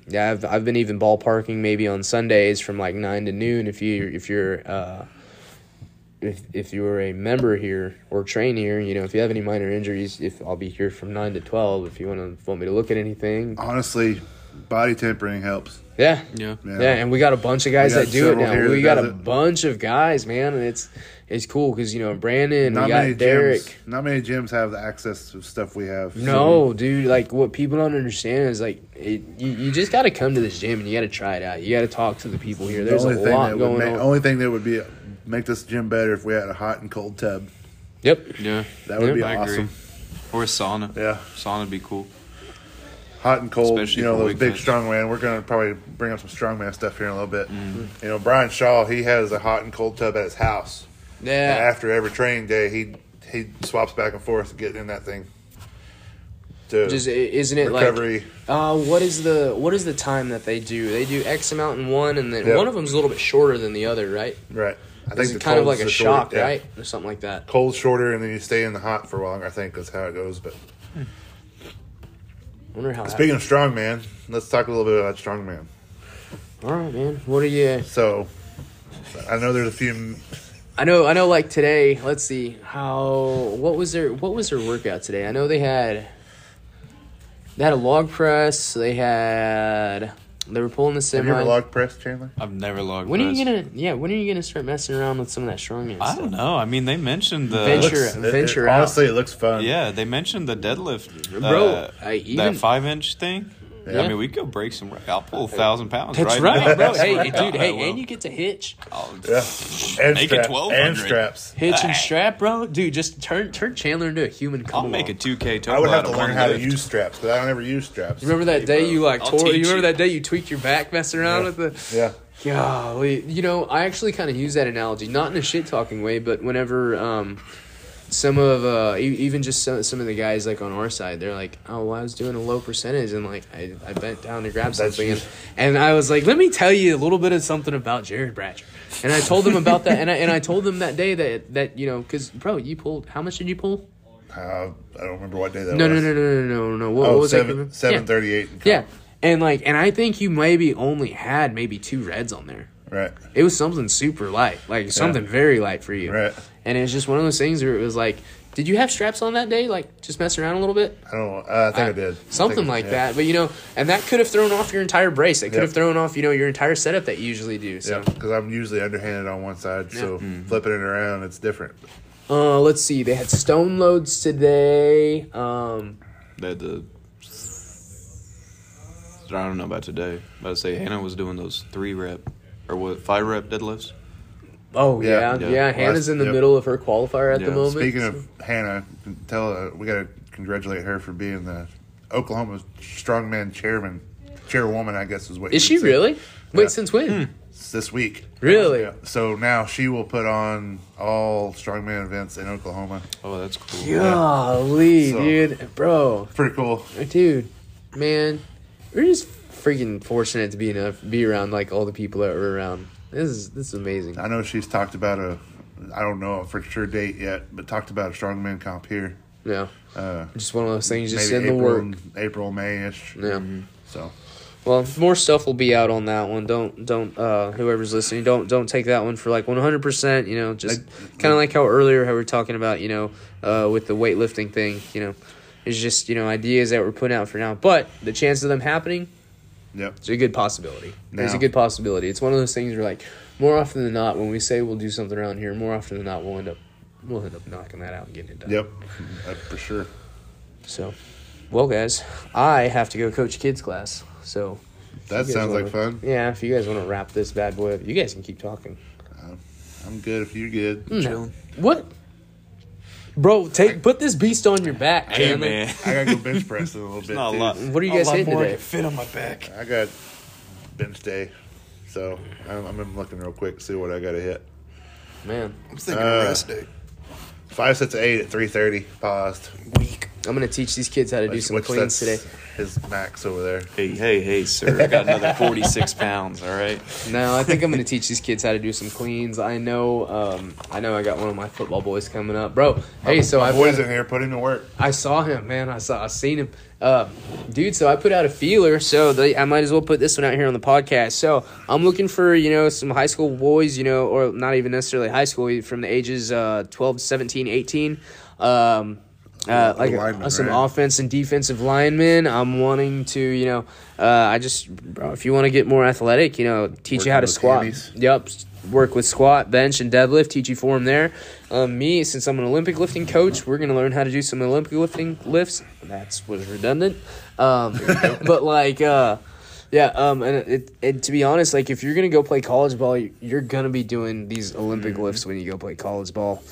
yeah, I've been even ballparking maybe on Sundays from like 9 to noon. If you're a member here or train here, you know, if you have any minor injuries, if I'll be here from 9 to 12. If you want me to look at anything, honestly, body tempering helps. Yeah. And we got a bunch of guys that do it now. We got a bunch of guys, man, and it's cool because, you know, Brandon, we got Derek. Not many gyms have the access to stuff we have. No, dude. Like, what people don't understand is, like, you just got to come to this gym and you got to try it out. You got to talk to the people here. There's a lot going on. The only thing that would make this gym better if we had a hot and cold tub. Yep. Yeah. That would be awesome. Or a sauna. Yeah. Sauna would be cool. Hot and cold, especially, you know, those big strongman. We're going to probably bring up some strongman stuff here in a little bit. Mm-hmm. You know, Brian Shaw, he has a hot and cold tub at his house. Yeah. And after every training day, he swaps back and forth to get in that thing. Just, isn't it recovery. What is the time that they do? They do X amount in one, and then one of them is a little bit shorter than the other, right? Right. I think it's kind of like a shock, right, or something like that. Cold's shorter, and then you stay in the hot for longer. I think that's how it goes, but. Wonder how. Speaking of strongman, let's talk a little bit about strongman. All right, man. What are you? So, I know there's a few. I know. Like today, let's see what was their workout today? I know they had a log press. They were pulling the semi. Have you ever log pressed, Chandler? I've never log pressed. When are you gonna start messing around with some of that strongman stuff? I don't know. I mean, they mentioned the venture out. Honestly, it looks fun. Yeah, they mentioned the deadlift, bro. That 5-inch thing. Yeah. I mean, we could break some. I'll pull 1,000 pounds. That's right, bro. Hey, dude. Hey, and you get to hitch. And make it 1,200 and straps. Hitch and strap, bro. Dude, just turn Chandler into a human. I'll make a 2K. I would have to learn how to use straps, but I don't ever use straps. Remember that day you like tore? You remember that day you tweaked your back messing around with the? Yeah. Golly, you know, I actually kind of use that analogy, not in a shit talking way, but whenever some of even just some of the guys like on our side, they're like, oh, well, I was doing a low percentage and like I bent down to grab something and I was like, let me tell you a little bit of something about Jared Bratcher. And I told them about that, and I told them that day that you know, because bro, you pulled, how much did you pull? I don't remember what day that was. No. What was 738. Yeah. And like, and I think you maybe only had maybe 2 reds on there. Right. It was something super light, like something very light for you. Right. And it was just one of those things where it was like, did you have straps on that day? Like, just mess around a little bit? I don't know. I think I did. Something like that. But, you know, and that could have thrown off your entire brace. It could have thrown off, you know, your entire setup that you usually do. So. Yeah, because I'm usually underhanded on one side, so flipping it around, it's different. Let's see. They had stone loads today. They had the... I don't know about today. But I'd say Hannah was doing those 3-rep or what, 5-rep deadlifts. Oh, yeah. Hannah's in the middle of her qualifier at the moment. Speaking of Hannah, we got to congratulate her for being the Oklahoma Strongman chairwoman, I guess is what you would say. Really? Wait, since when? This week. Really? Yeah. So now she will put on all strongman events in Oklahoma. Oh, that's cool. Golly, dude. Bro. Pretty cool. Dude, man, we're just freaking fortunate to be around like all the people that we're around. This is amazing. I know she's talked about I don't know for sure date yet, but talked about a strongman comp here. Yeah. Just one of those things, just in the work. April, May-ish. Yeah. Mm-hmm. So. Well, more stuff will be out on that one. Don't whoever's listening, don't take that one for like 100%, just kind of like how earlier we were talking about, with the weightlifting thing, it's just, ideas that we're putting out for now, but the chance of them happening, it's a good possibility. It's a good possibility. It's one of those things where like more often than not, when we say we'll do something around here, more often than not, we'll end up knocking that out and getting it done. Yep. For sure. So, well guys, I have to go coach kids class. So that sounds like fun. Yeah, if you guys want to wrap this bad boy up, you guys can keep talking. I'm good if you're good. No. What? Bro, put this beast on your back, man. I got to go bench press in a little bit, not a lot. What are you guys hitting today? Fit on my back. I got bench day, so I'm looking real quick to see what I got to hit. Man. I'm thinking rest day. 5 sets of 8 at 3:30. Paused. Weak. I'm going to teach these kids how to do some cleans today. His max over there. Hey, sir. I got another 46 pounds, all right? No, I think I'm going to teach these kids how to do some cleans. I know I got one of my football boys coming up. Bro, my boy's in here. Put him to work. I saw him, man. I seen him. Dude, so I put out a feeler, so I might as well put this one out here on the podcast. So I'm looking for, some high school boys, or not even necessarily high school, from the ages 12 to 17, 18. Some offense and defensive linemen. I'm wanting to, if you want to get more athletic, teach you how to squat. Handies. Yep. Work with squat, bench, and deadlift. Teach you form there. Me, since I'm an Olympic lifting coach, we're going to learn how to do some Olympic lifting lifts. That was redundant. And to be honest, like if you're going to go play college ball, you're going to be doing these Olympic lifts when you go play college ball.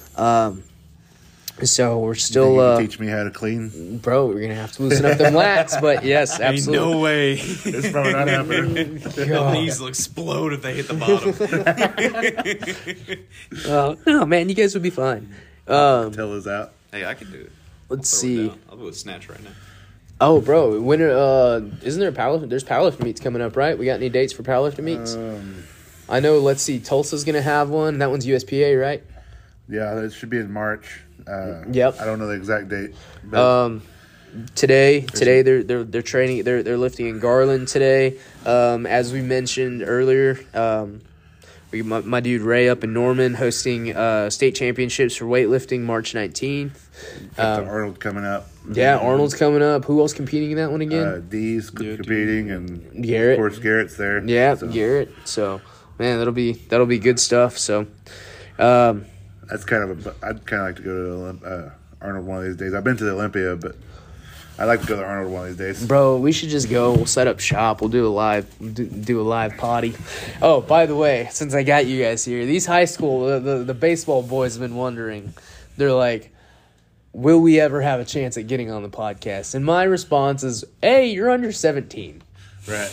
So we're still. You teach me how to clean, bro. We're gonna have to loosen up them lats, but yes, absolutely. Ain't no way. It's probably not happening. The knees will explode if they hit the bottom. No, man, you guys would be fine. Tell us out. Hey, I can do it. Let's see. I'll do a snatch right now. Oh, bro, when isn't there a powerlifting? There's powerlifting meets coming up, right? We got any dates for powerlifting meets? I know. Let's see. Tulsa's gonna have one. That one's USPA, right? Yeah, that should be in March. I don't know the exact date. But today they're training. They're lifting in Garland today. As we mentioned earlier, my dude Ray up in Norman hosting state championships for weightlifting March 19th. Got the Arnold coming up. Yeah, Arnold's coming up. Who else competing in that one again? D's competing and Garrett. Of course, Garrett's there. Yeah, so. Garrett. So man, that'll be good stuff. So. That's I'd kind of like to go to Arnold one of these days. I've been to the Olympia, but I'd like to go to Arnold one of these days. Bro, we should just go. We'll set up shop. We'll do a live potty. Oh, by the way, since I got you guys here, these high school, the baseball boys have been wondering. They're like, will we ever have a chance at getting on the podcast? And my response is, A, you're under 17. Right.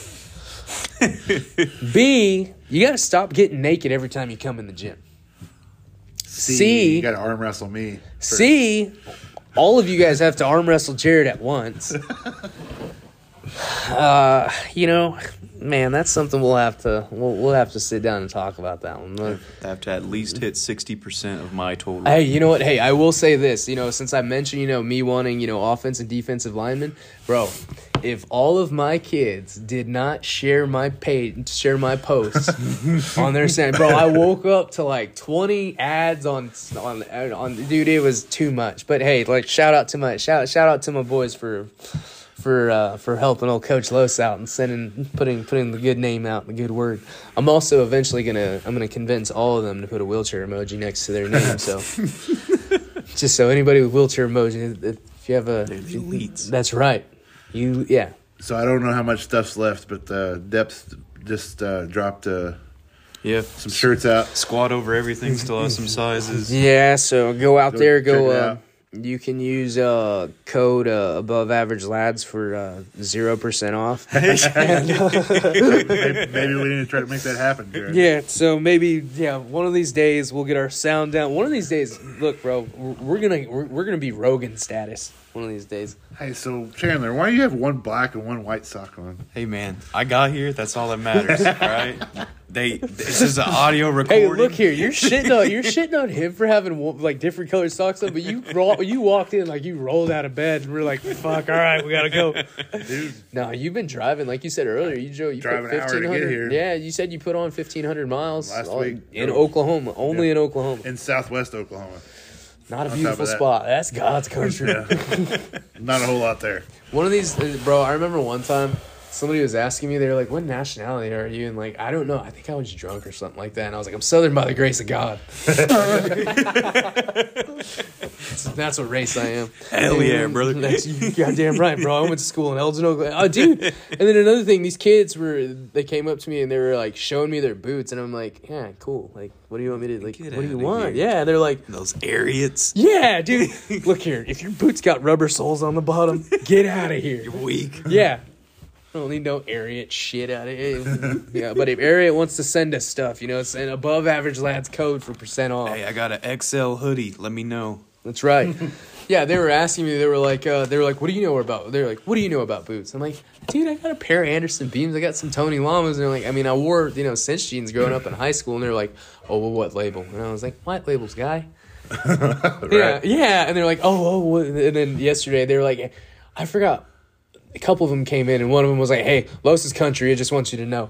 B, you got to stop getting naked every time you come in the gym. C, you gotta arm wrestle me. First. C, all of you guys have to arm wrestle Jared at once. Man, that's something we'll have to sit down and talk about that one. I have to at least hit 60% of my total. Hey, you know what? Hey, I will say this. Since I mentioned me wanting offense and defensive linemen, bro. If all of my kids did not share my page, share my posts on their Snapchat, bro, I woke up to like 20 ads on. Dude, it was too much. But hey, like shout out to my boys for helping old Coach Los out and putting the good name out, the good word. I'm also eventually gonna convince all of them to put a wheelchair emoji next to their name. So just so anybody with wheelchair emoji, if you have a, they're the elites. That's right. So I don't know how much stuff's left, but Depth just dropped a Yeah. Some shirts out. Squat over everything. Still has some sizes. Yeah, so go out there. Go. You can use code Above Average Lads for 0% off. Maybe we need to try to make that happen, Jared. Yeah, so maybe one of these days we'll get our sound down. One of these days, look, bro, we're gonna be Rogan status. One of these days. Hey, so Chandler, why do you have one black and one white sock on? Hey, man, I got here. That's all that matters, right? This is an audio recording. Hey, look here, you're shitting on him for having like different colored socks on, but you walked in like you rolled out of bed and we're like, fuck, all right, we gotta go, dude. No, you've been driving, like you said earlier. You drove an hour to get here. Yeah, you said you put on 1,500 miles last week in Oklahoma, only in Oklahoma, in Southwest Oklahoma. Not a beautiful spot. That's God's country. Yeah. Not a whole lot there. One of these, bro. I remember one time somebody was asking me, they were like, "What nationality are you?" And like, I don't know. I think I was drunk or something like that. And I was like, "I'm Southern by the grace of God." So that's what race I am. Hell yeah, brother. You goddamn right, bro. I went to school in Elgin, Oklahoma. Oh, dude. And then another thing, these kids they came up to me and they were like showing me their boots, and I'm like, "Yeah, cool. Like, what do you want me to like? What do you want?" Here. Yeah, they're like those Ariats. Yeah, dude. Look here. If your boots got rubber soles on the bottom, get out of here. You're weak. Yeah. I don't need no Ariat shit out of it. Yeah, but if Ariat wants to send us stuff, it's an Above Average Lads code for % off. Hey, I got an XL hoodie. Let me know. That's right. Yeah, they were asking me. They were like, "What do you know about?" They're like, "What do you know about boots?" I'm like, "Dude, I got a pair of Anderson Beams. I got some Tony Llamas." And they're like, "I mean, I wore cinch jeans growing up in high school." And they're like, "Oh, well, what label?" And I was like, "White labels, guy." Right. Yeah. And they're like, "Oh, what?" And then yesterday they were like, "I forgot." A couple of them came in, and one of them was like, "Hey, Los' country. I just want you to know."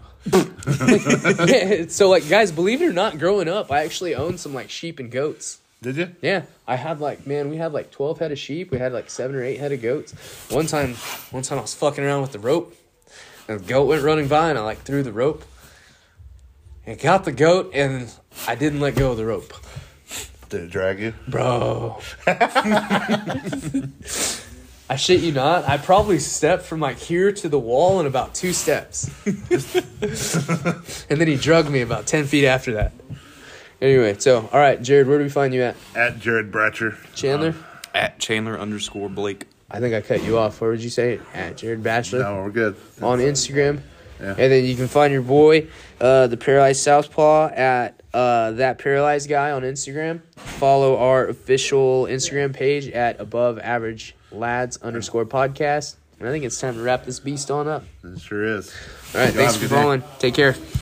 Yeah, so, like, guys, believe it or not, growing up, I actually owned some like sheep and goats. Did you? Yeah, I had we had like 12 head of sheep. We had like 7 or 8 head of goats. One time I was fucking around with the rope, and the goat went running by, and I like threw the rope, and got the goat, and I didn't let go of the rope. Did it drag you, bro? I shit you not, I probably stepped from like here to the wall in about 2 steps. And then he drugged me about 10 feet after that. Anyway, so, all right, Jared, where do we find you at? At Jared Bratcher. Chandler? At Chandler _ Blake. I think I cut you off. Where would you say it? At Jared Bratcher. No, we're good. On Instagram. Yeah. And then you can find your boy, the Paralyzed Southpaw, at That Paralyzed Guy on Instagram. Follow our official Instagram page at Above Average Lads _ podcast. And I think it's time to wrap this beast on up. It sure is. All right, thanks for following. Take care.